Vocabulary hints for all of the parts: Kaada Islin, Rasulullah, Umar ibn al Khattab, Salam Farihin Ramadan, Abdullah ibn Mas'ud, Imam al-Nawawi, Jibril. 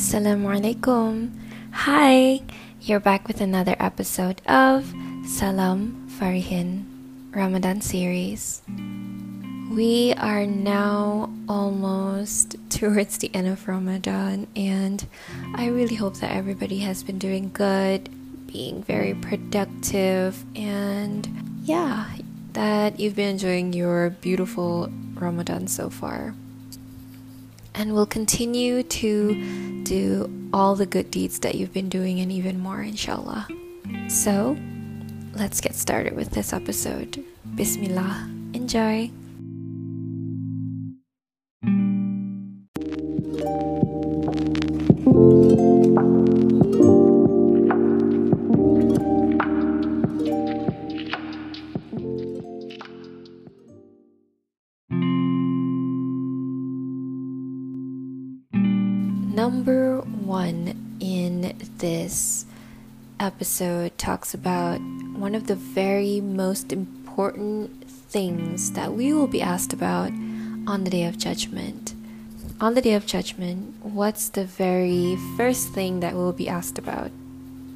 Assalamualaikum. Hi, you're back with another episode of Salam Farihin Ramadan series. We are now almost towards the end of Ramadan, and I really hope that everybody has been doing good, being very productive, and that you've been enjoying your beautiful Ramadan so far. And we'll continue to do all the good deeds that you've been doing and even more, inshallah. So, let's get started with this episode. Bismillah. Enjoy. Number one in this episode talks about one of the very most important things that we will be asked about on the Day of Judgment. On the Day of Judgment, what's the very first thing that we'll be asked about?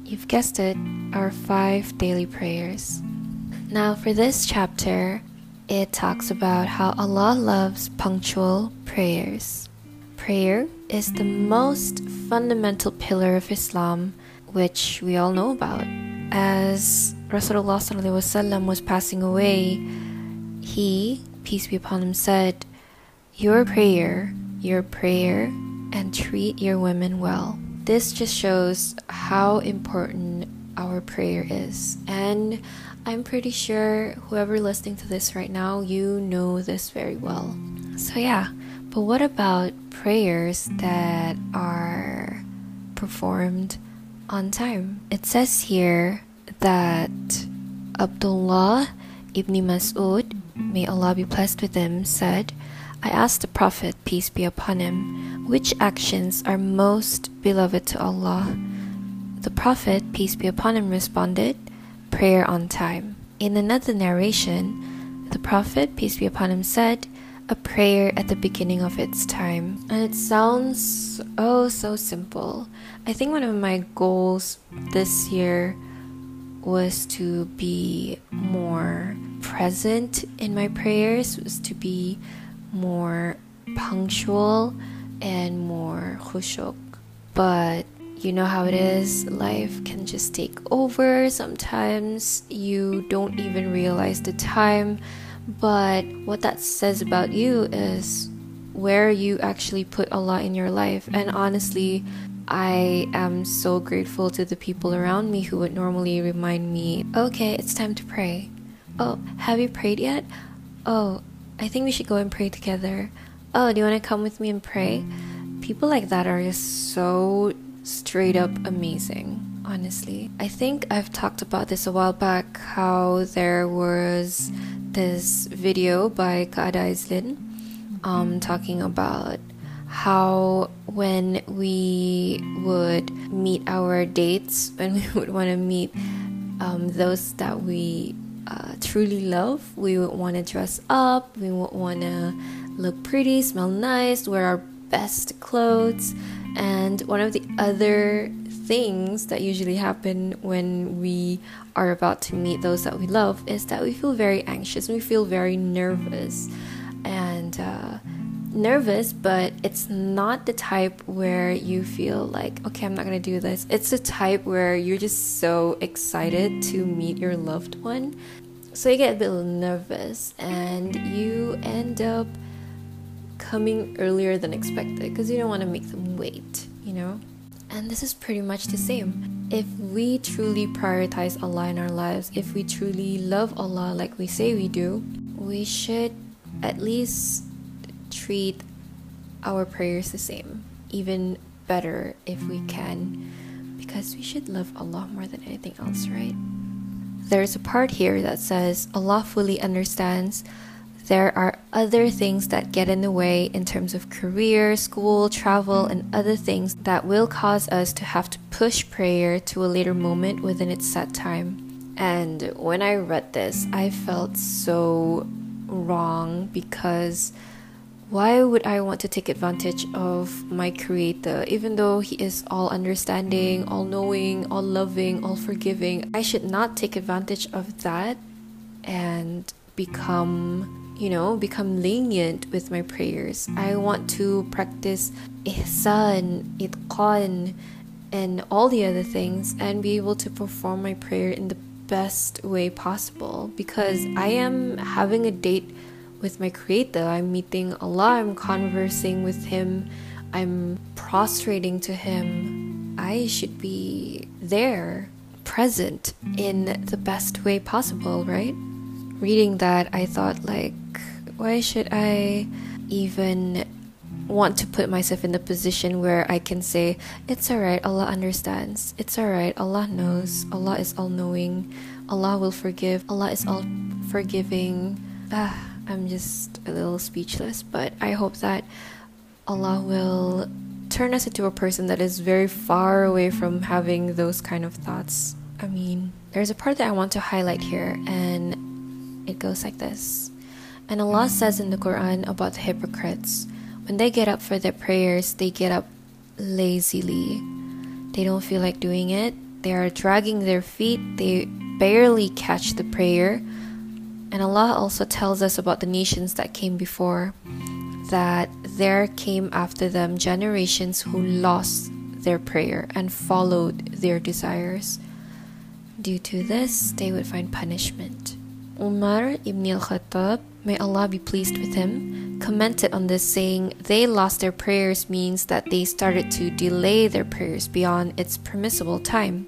You've guessed it, our 5 daily prayers. Now for this chapter, it talks about how Allah loves punctual prayers. Prayer is the most fundamental pillar of Islam, which we all know about. As Rasulullah ﷺ was passing away, he, peace be upon him, said, your prayer, and treat your women well. This just shows how important our prayer is. And I'm pretty sure whoever listening to this right now, you know this very well. So but what about prayers that are performed on time? It says here that Abdullah ibn Mas'ud, may Allah be pleased with him, said, I asked the Prophet, peace be upon him, which actions are most beloved to Allah? The Prophet, peace be upon him, responded, prayer on time. In another narration, the Prophet, peace be upon him, said, a prayer at the beginning of its time. And it sounds so simple. I think one of my goals this year was to be more present in my prayers, was to be more punctual and more khushuk. But you know how it is, life can just take over. Sometimes you don't even realize the time. But what that says about you is where you actually put Allah in your life. And honestly, I am so grateful to the people around me who would normally remind me, okay, it's time to pray. Oh, have you prayed yet? Oh, I think we should go and pray together. Oh, do you want to come with me and pray? People like that are just so straight up amazing, honestly. I think I've talked about this a while back, how there was this video by Kaada Islin talking about how when we would meet our dates, when we would want to meet those that we truly love, we would want to dress up, we would want to look pretty, smell nice, wear our best clothes. And one of the other things that usually happen when we are about to meet those that we love is that we feel very anxious, we feel very nervous, and but it's not the type where you feel like, okay, I'm not gonna do this. It's the type where you're just so excited to meet your loved one, so you get a bit nervous and you end up coming earlier than expected because you don't want to make them wait, you know. And this is pretty much the same. If we truly prioritize Allah in our lives, if we truly love Allah like we say we do, we should at least treat our prayers the same, even better if we can, because we should love Allah more than anything else, right? There's a part here that says, Allah fully understands there are other things that get in the way in terms of career, school, travel, and other things that will cause us to have to push prayer to a later moment within its set time. And when I read this, I felt so wrong because Why would I want to take advantage of my Creator? Even though He is all understanding, all knowing, all loving, all forgiving, I should not take advantage of that and become lenient with my prayers. I want to practice ihsan, itqan, and all the other things, and be able to perform my prayer in the best way possible, because I am having a date with my Creator. I'm meeting Allah, I'm conversing with Him, I'm prostrating to Him. I should be there, present in the best way possible, right? Reading that, I thought, like, why should I even want to put myself in the position where I can say, it's alright, Allah understands, it's alright, Allah knows, Allah is all-knowing, Allah will forgive, Allah is all-forgiving. I'm just a little speechless, but I hope that Allah will turn us into a person that is very far away from having those kind of thoughts. I mean, there's a part that I want to highlight here, and it goes like this. And Allah says in the Quran about the hypocrites, when they get up for their prayers, they get up lazily. They don't feel like doing it. They are dragging their feet. They barely catch the prayer. And Allah also tells us about the nations that came before, that there came after them generations who lost their prayer and followed their desires. Due to this, they would find punishment. Umar ibn al Khattab, may Allah be pleased with him, commented on this saying, they lost their prayers means that they started to delay their prayers beyond its permissible time.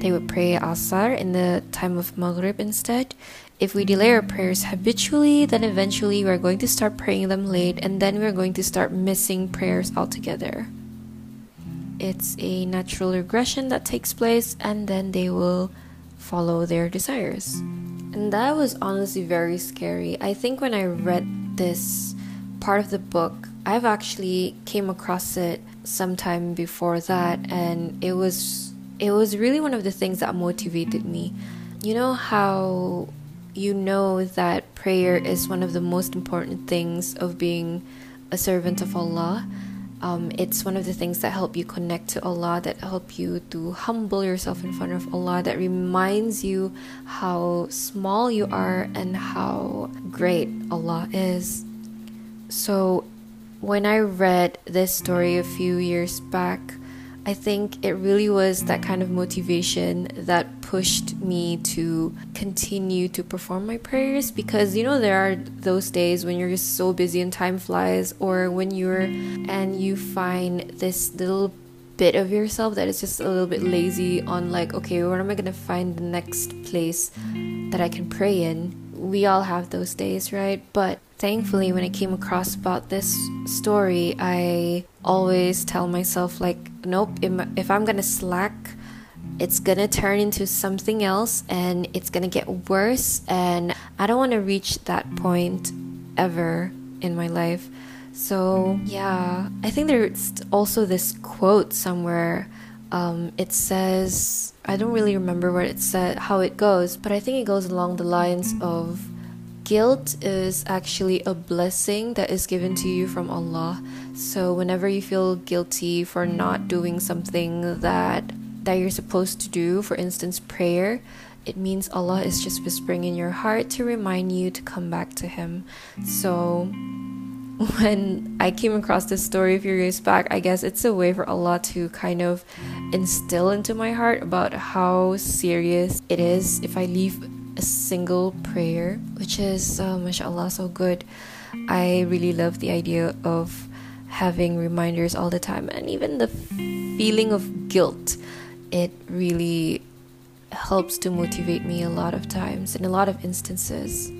They would pray Asr in the time of Maghrib instead. If we delay our prayers habitually, then eventually we're going to start praying them late, and then we're going to start missing prayers altogether. It's a natural regression that takes place, and then they will follow their desires. And that was honestly very scary. I think when I read this part of the book, I've actually came across it sometime before that, and it was really one of the things that motivated me. You know how you know that prayer is one of the most important things of being a servant of Allah. It's one of the things that help you connect to Allah, that help you to humble yourself in front of Allah, that reminds you how small you are and how great Allah is. So when I read this story a few years back, I think it really was that kind of motivation that pushed me to continue to perform my prayers, because there are those days when you're just so busy and time flies, or when you find this little bit of yourself that is just a little bit lazy on, like, okay, where am I gonna find the next place that I can pray in? We all have those days, right? But thankfully, when I came across about this story, I always tell myself, like, nope, if I'm gonna slack, it's gonna turn into something else and it's gonna get worse, and I don't want to reach that point ever in my life. So yeah, I think there's also this quote somewhere. It says, I don't really remember what it said, how it goes, but I think it goes along the lines of, guilt is actually a blessing that is given to you from Allah. So whenever you feel guilty for not doing something that you're supposed to do, for instance prayer, it means Allah is just whispering in your heart to remind you to come back to Him. So when I came across this story a few years back, I guess it's a way for Allah to kind of instill into my heart about how serious it is if I leave a single prayer, which is mashallah, so good. I really love the idea of having reminders all the time, and even the feeling of guilt, it really helps to motivate me a lot of times in a lot of instances.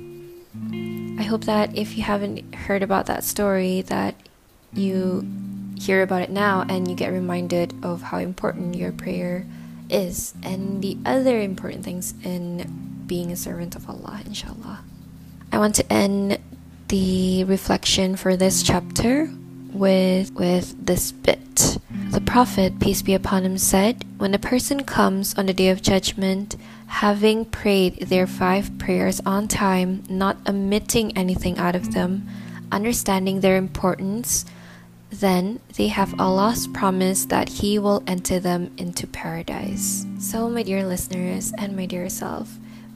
I hope that if you haven't heard about that story, that you hear about it now and you get reminded of how important your prayer is and the other important things in being a servant of Allah, inshallah. I want to end the reflection for this chapter with this bit. The Prophet, peace be upon him, said, when a person comes on the Day of Judgment, having prayed their 5 prayers on time, not omitting anything out of them, understanding their importance, then they have Allah's promise that He will enter them into paradise. So my dear listeners and my dear self,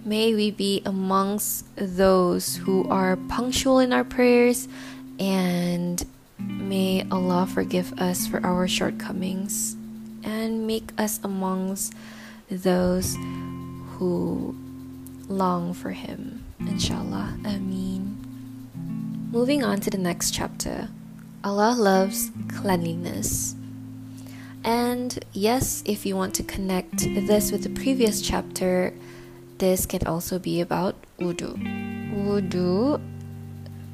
may we be amongst those who are punctual in our prayers, and may Allah forgive us for our shortcomings and make us amongst those who long for Him. Inshallah. Ameen. Moving on to the next chapter. Allah loves cleanliness. And yes, if you want to connect this with the previous chapter, this can also be about wudu. Wudu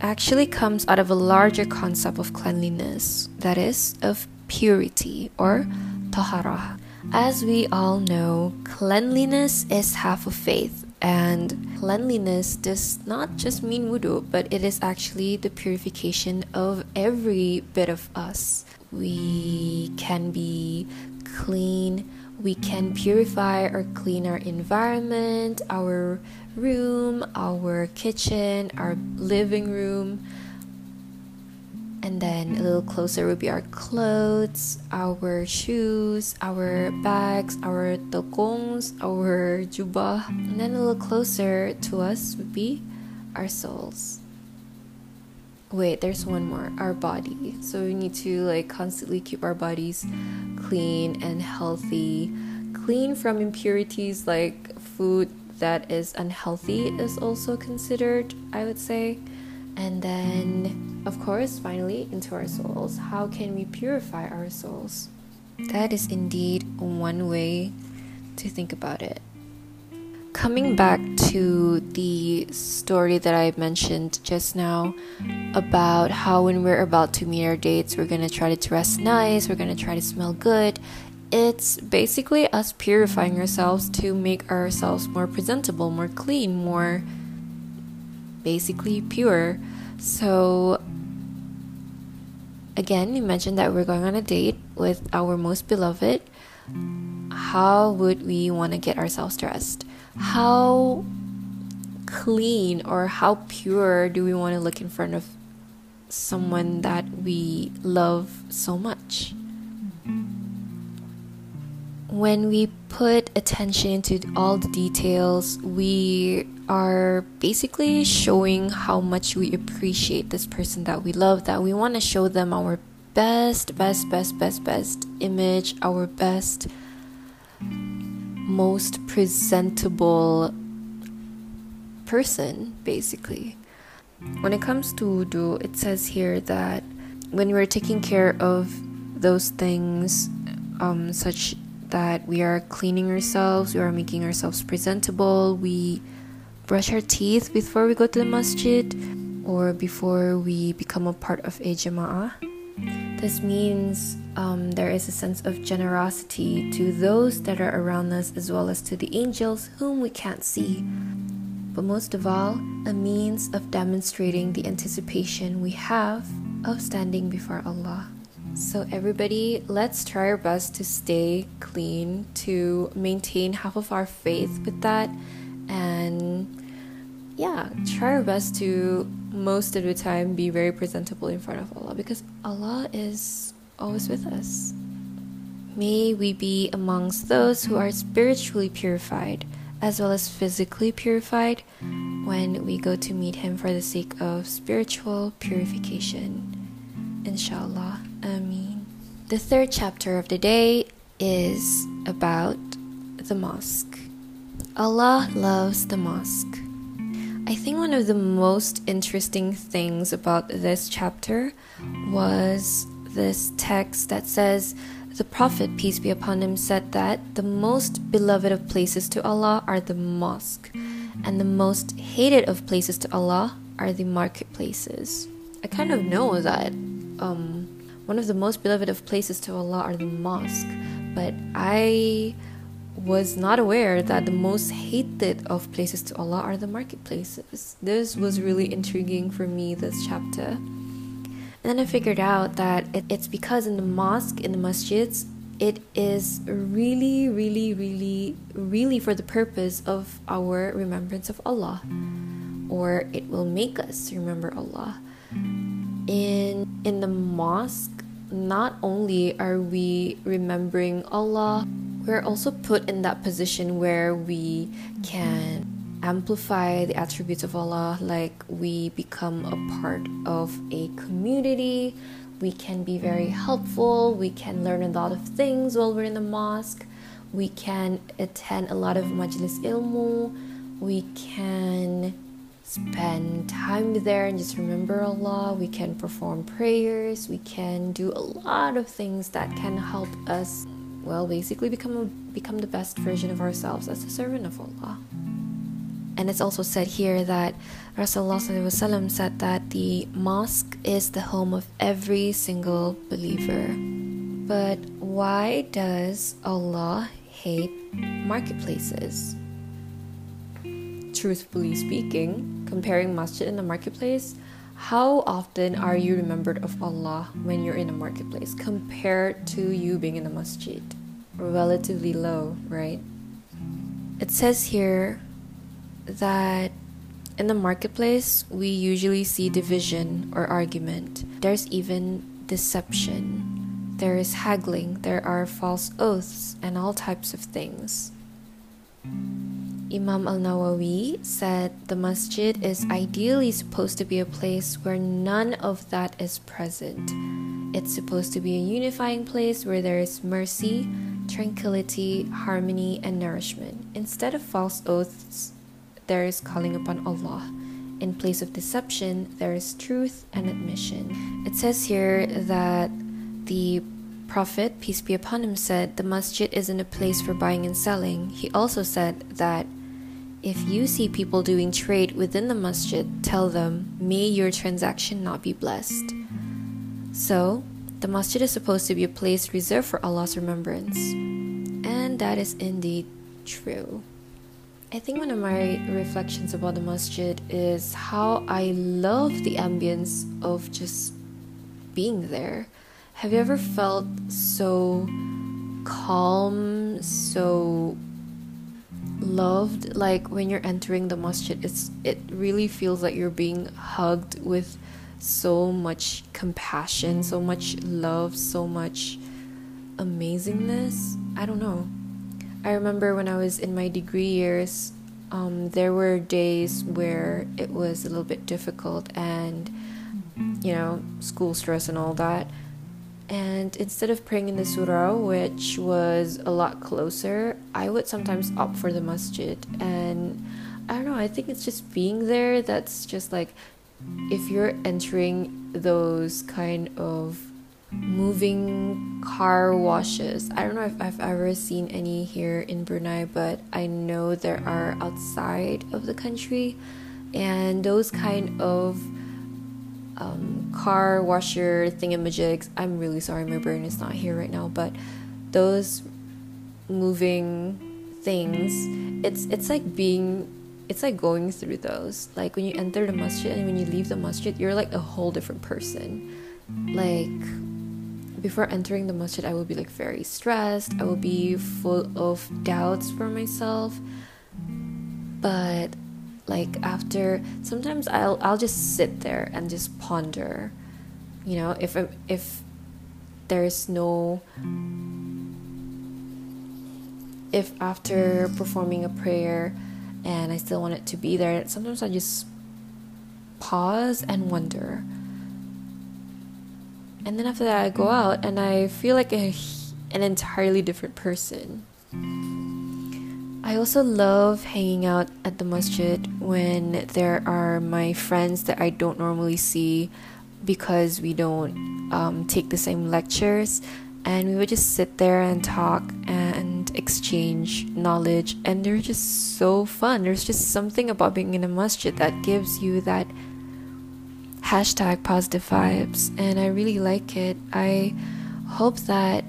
actually comes out of a larger concept of cleanliness, that is, of purity or taharah. As we all know, cleanliness is half of faith, and cleanliness does not just mean wudu, but it is actually the purification of every bit of us. We can be clean, we can purify or clean our environment, our room, our kitchen, our living room, and then a little closer would be our clothes, our shoes, our bags, our tokongs, our jubah. And then a little closer to us would be our souls. Wait, there's one more, our body. So we need to constantly keep our bodies clean and healthy. Clean from impurities like food that is unhealthy is also considered, I would say. And then, of course, finally, into our souls. How can we purify our souls? That is indeed one way to think about it. Coming back to the story that I mentioned just now about how when we're about to meet our dates, we're going to try to dress nice, we're going to try to smell good. It's basically us purifying ourselves to make ourselves more presentable, more clean, more basically pure. So again, imagine that we're going on a date with our most beloved. How would we want to get ourselves dressed? How clean or how pure do we want to look in front of someone that we love so much? When we put attention into all the details, we are basically showing how much we appreciate this person that we love, that we want to show them our best image, our best, most presentable person, basically. When it comes to wudu, it says here that when we're taking care of those things, such that we are cleaning ourselves, we are making ourselves presentable, we brush our teeth before we go to the masjid or before we become a part of a jama'ah. This means there is a sense of generosity to those that are around us as well as to the angels whom we can't see. But most of all, a means of demonstrating the anticipation we have of standing before Allah. So everybody, let's try our best to stay clean, to maintain half of our faith with that, and yeah, try our best to most of the time be very presentable in front of Allah, because Allah is always with us. May we be amongst those who are spiritually purified as well as physically purified when we go to meet Him for the sake of spiritual purification. Inshallah. Ameen. The third chapter of the day is about the mosque. Allah loves the mosque. I think one of the most interesting things about this chapter was this text that says, the Prophet, peace be upon him, said that the most beloved of places to Allah are the mosque, and the most hated of places to Allah are the marketplaces. I kind of know that one of the most beloved of places to Allah are the mosque, but I was not aware that the most hated of places to Allah are the marketplaces. This was really intriguing for me, this chapter. And then I figured out that it's because in the mosque, in the masjids, it is really for the purpose of our remembrance of Allah, or it will make us remember Allah. In the mosque, not only are we remembering Allah, we're also put in that position where we can amplify the attributes of Allah, like we become a part of a community, we can be very helpful, we can learn a lot of things while we're in the mosque, we can attend a lot of majlis ilmu, we can spend time there and just remember Allah, we can perform prayers, we can do a lot of things that can help us, well, basically become the best version of ourselves as a servant of Allah. And it's also said here that Rasulullah said that the mosque is the home of every single believer. But why does Allah hate marketplaces? Truthfully speaking, comparing masjid and a marketplace, how often are you remembered of Allah when you're in a marketplace compared to you being in a masjid? Relatively low, right? It says here that in the marketplace, we usually see division or argument. There's even deception. There is haggling. There are false oaths and all types of things. Imam al-Nawawi said the masjid is ideally supposed to be a place where none of that is present. It's supposed to be a unifying place where there is mercy, tranquility, harmony, and nourishment. Instead of false oaths, there is calling upon Allah. In place of deception, there is truth and admission. It says here that the Prophet, peace be upon him, said the masjid isn't a place for buying and selling. He also said that if you see people doing trade within the masjid, tell them, may your transaction not be blessed. So, the masjid is supposed to be a place reserved for Allah's remembrance. And that is indeed true. I think one of my reflections about the masjid is how I love the ambience of just being there. Have you ever felt so calm, so loved? Like when you're entering the masjid, it really feels like you're being hugged with so much compassion, so much love, so much amazingness. I don't know. I remember when I was in my degree years, there were days where it was a little bit difficult and, you know, school stress and all that. And instead of praying in the surah, which was a lot closer, I would sometimes opt for the masjid. And I don't know, I think it's just being there that's just like, if you're entering those kind of moving car washes. I don't know if I've ever seen any here in Brunei, but I know there are outside of the country, and those kind of car washer thingamajigs, I'm really sorry my brain is not here right now, but those moving things, it's like going through those. Like when you enter the masjid and when you leave the masjid, you're like a whole different person. Like before entering the masjid, I will be like very stressed. I will be full of doubts for myself. But like after, sometimes I'll just sit there and just ponder. You know, if after performing a prayer and I still want it to be there, sometimes I just pause and wonder. And then after that, I go out and I feel like an entirely different person. I also love hanging out at the masjid when there are my friends that I don't normally see because we don't take the same lectures. And we would just sit there and talk and exchange knowledge. And they're just so fun. There's just something about being in a masjid that gives you that #positive vibes, and I really like it. I hope that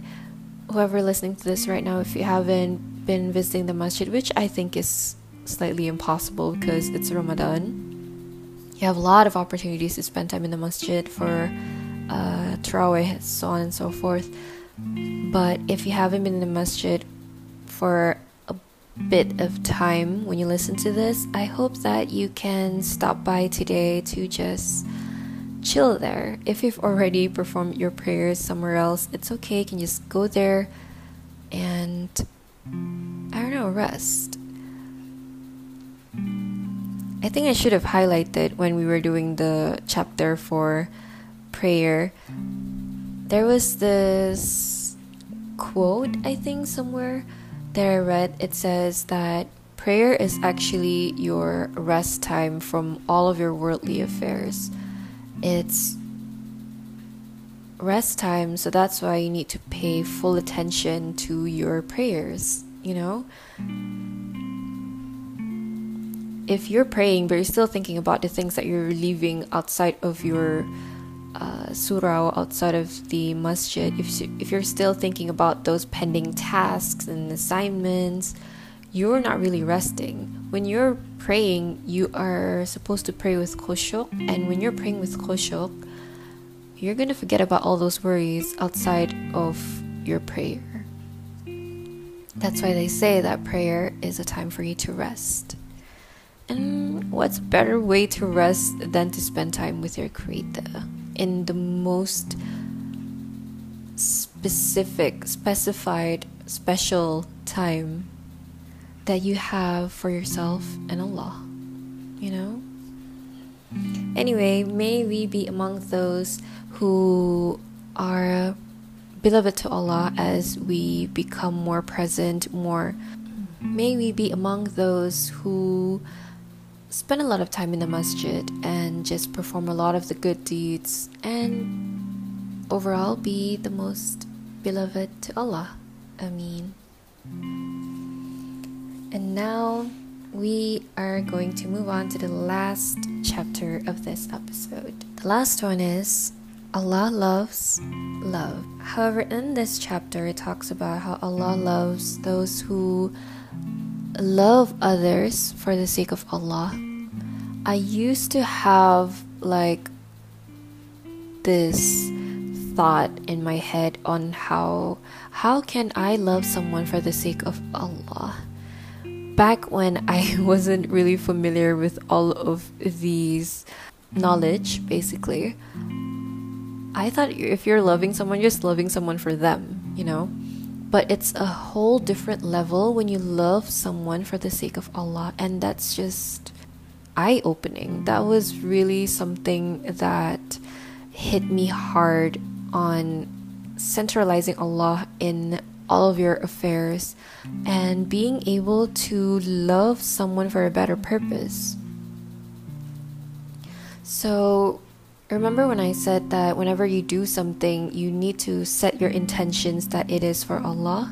whoever listening to this right now, if you haven't been visiting the masjid, which I think is slightly impossible because it's Ramadan, you have a lot of opportunities to spend time in the masjid for Tarawih, so on and so forth. But if you haven't been in the masjid for bit of time when you listen to this, I hope that you can stop by today to just chill there. If you've already performed your prayers somewhere else, it's okay. You can just go there and, I don't know, rest. I think I should have highlighted when we were doing the chapter for prayer. There was this quote, I think, somewhere that I read. It says that prayer is actually your rest time from all of your worldly affairs. It's rest time, so that's why you need to pay full attention to your prayers, you know? If you're praying but you're still thinking about the things that you're leaving outside of your surah, outside of the masjid, if you're still thinking about those pending tasks and assignments, you're not really resting. When you're praying, you are supposed to pray with khushuk, and when you're praying with khushuk, you're going to forget about all those worries outside of your prayer. That's why they say that prayer is a time for you to rest. And what's better way to rest than to spend time with your Creator in the most specific, specified, special time that you have for yourself and Allah, you know? Anyway, may we be among those who are beloved to Allah as we become more present, more... May we be among those who spend a lot of time in the masjid and just perform a lot of the good deeds and overall be the most beloved to Allah. Ameen. And now we are going to move on to the last chapter of this episode. The last one is Allah loves love. However, in this chapter it talks about how Allah loves those who love others for the sake of Allah. I used to have like this thought in my head on how can I love someone for the sake of Allah, back when I wasn't really familiar with all of these knowledge. Basically, I thought if you're loving someone, you're just loving someone for them, you know? But it's a whole different level when you love someone for the sake of Allah. And that's just eye-opening. That was really something that hit me hard on centralizing Allah in all of your affairs and being able to love someone for a better purpose. So... remember when I said that whenever you do something, you need to set your intentions that it is for Allah.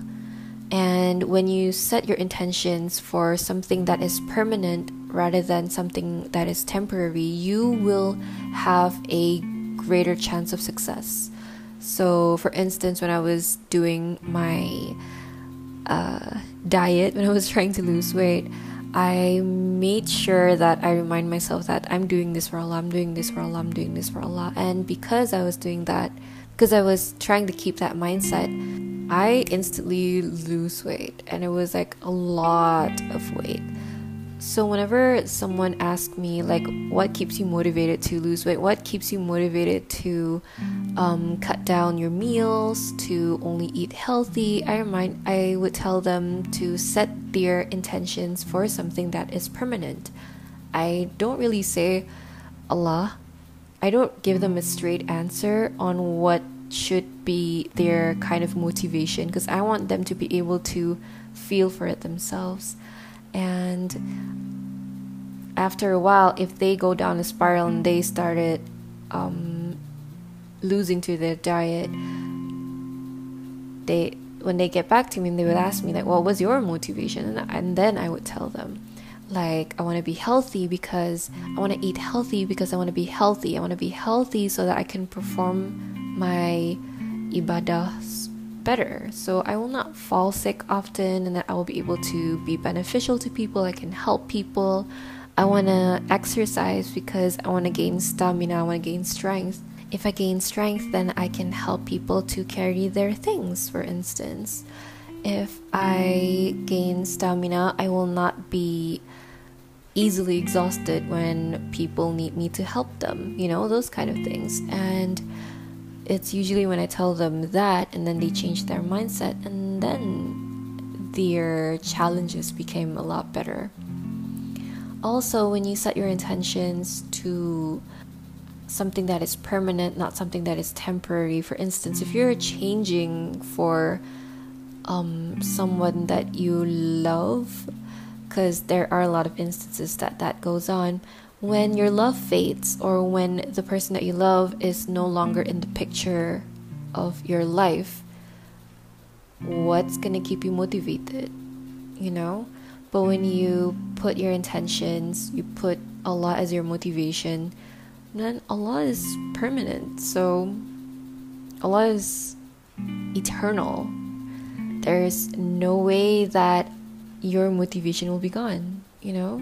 And when you set your intentions for something that is permanent rather than something that is temporary, you will have a greater chance of success. So, for instance, when I was doing my diet, when I was trying to lose weight, I made sure that I remind myself that I'm doing this for Allah, I'm doing this for Allah, I'm doing this for Allah. And because I was doing that, because I was trying to keep that mindset, I instantly lose weight. And it was like a lot of weight. So whenever someone asks me, like, what keeps you motivated to lose weight? What keeps you motivated to cut down your meals, to only eat healthy? I would tell them to set their intentions for something that is permanent. I don't really say Allah. I don't give them a straight answer on what should be their kind of motivation, because I want them to be able to feel for it themselves. And after a while, if they go down a spiral and they started losing to their diet, when they get back to me, they would ask me, like, what was your motivation? And then I would tell them, like, I want to be healthy because I want to eat healthy because I want to be healthy. I want to be healthy so that I can perform my ibadahs better, so I will not fall sick often, and that I will be able to be beneficial to people. I can help people. I want to exercise because I want to gain stamina, I want to gain strength. If I gain strength, then I can help people to carry their things, for instance. If I gain stamina, I will not be easily exhausted when people need me to help them, you know, those kind of things. And it's usually when I tell them that, and then they change their mindset, and then their challenges became a lot better. Also, when you set your intentions to something that is permanent, not something that is temporary. For instance, if you're changing for someone that you love, because there are a lot of instances that goes on, when your love fades or when the person that you love is no longer in the picture of your life, what's gonna keep you motivated, you know? But when you put your intentions, you put Allah as your motivation, then Allah is permanent, so Allah is eternal. There's no way that your motivation will be gone, you know?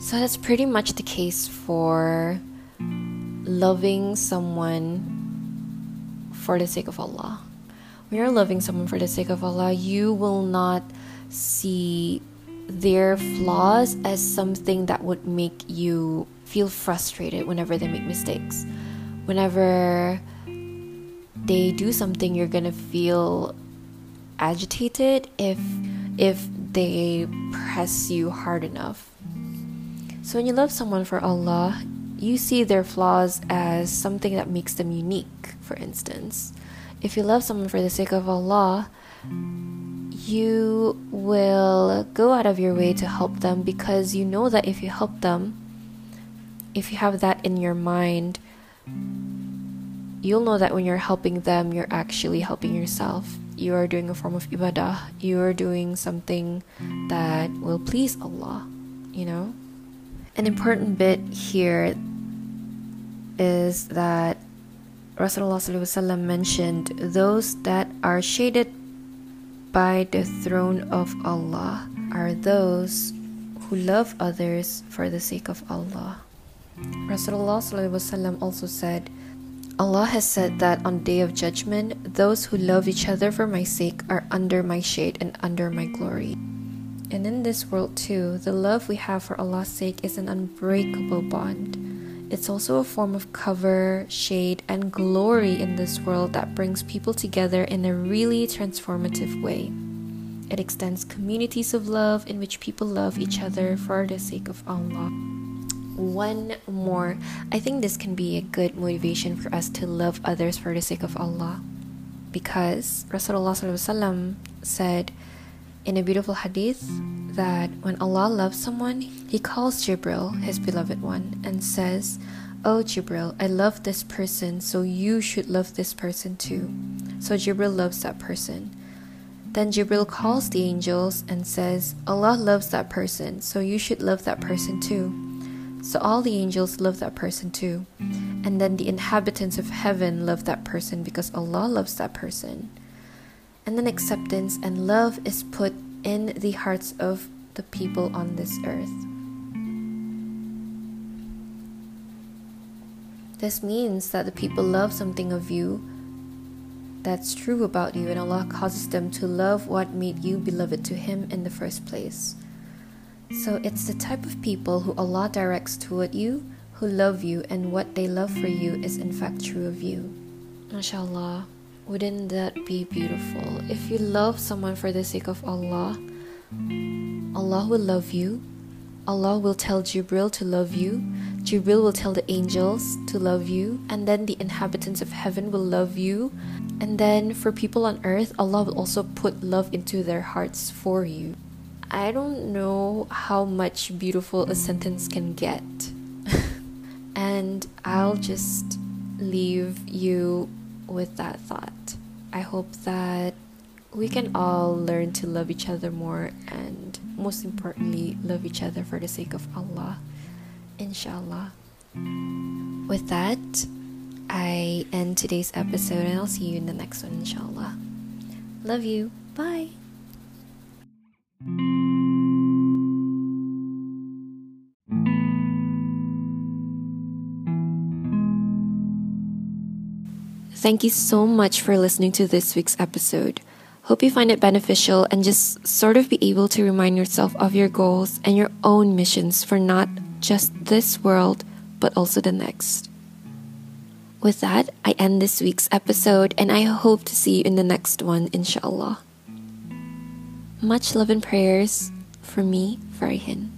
So that's pretty much the case for loving someone for the sake of Allah. When you're loving someone for the sake of Allah, you will not see their flaws as something that would make you feel frustrated whenever they make mistakes. Whenever they do something, you're gonna feel agitated if they press you hard enough. So when you love someone for Allah, you see their flaws as something that makes them unique. For instance, if you love someone for the sake of Allah, you will go out of your way to help them, because you know that if you help them, if you have that in your mind, you'll know that when you're helping them, you're actually helping yourself. You are doing a form of ibadah. You are doing something that will please Allah, you know? An important bit here is that Rasulullah ﷺ mentioned those that are shaded by the throne of Allah are those who love others for the sake of Allah. Rasulullah ﷺ also said, Allah has said that on the day of judgment, those who love each other for my sake are under my shade and under my glory. And in this world too, the love we have for Allah's sake is an unbreakable bond. It's also a form of cover, shade, and glory in this world that brings people together in a really transformative way. It extends communities of love in which people love each other for the sake of Allah. One more, I think this can be a good motivation for us to love others for the sake of Allah, because Rasulullah ﷺ said in a beautiful hadith that when Allah loves someone, He calls Jibril, His beloved one, and says, "Oh Jibril, I love this person, so you should love this person too." So Jibril loves that person. Then Jibril calls the angels and says, "Allah loves that person, so you should love that person too." So all the angels love that person too. And then the inhabitants of heaven love that person because Allah loves that person. And then acceptance and love is put in the hearts of the people on this earth. This means that the people love something of you that's true about you, and Allah causes them to love what made you beloved to Him in the first place. So it's the type of people who Allah directs toward you, who love you, and what they love for you is in fact true of you. MashaAllah, wouldn't that be beautiful? If you love someone for the sake of Allah, Allah will love you. Allah will tell Jibril to love you. Jibril will tell the angels to love you. And then the inhabitants of heaven will love you. And then for people on earth, Allah will also put love into their hearts for you. I don't know how much beautiful a sentence can get. And I'll just leave you with that thought. I hope that we can all learn to love each other more, and most importantly, love each other for the sake of Allah, inshallah. With that, I end today's episode, and I'll see you in the next one, inshallah. Love you. Bye. Thank you so much for listening to this week's episode. Hope you find it beneficial and just sort of be able to remind yourself of your goals and your own missions for not just this world, but also the next. With that, I end this week's episode, and I hope to see you in the next one, inshallah. Much love and prayers from me, Farihin.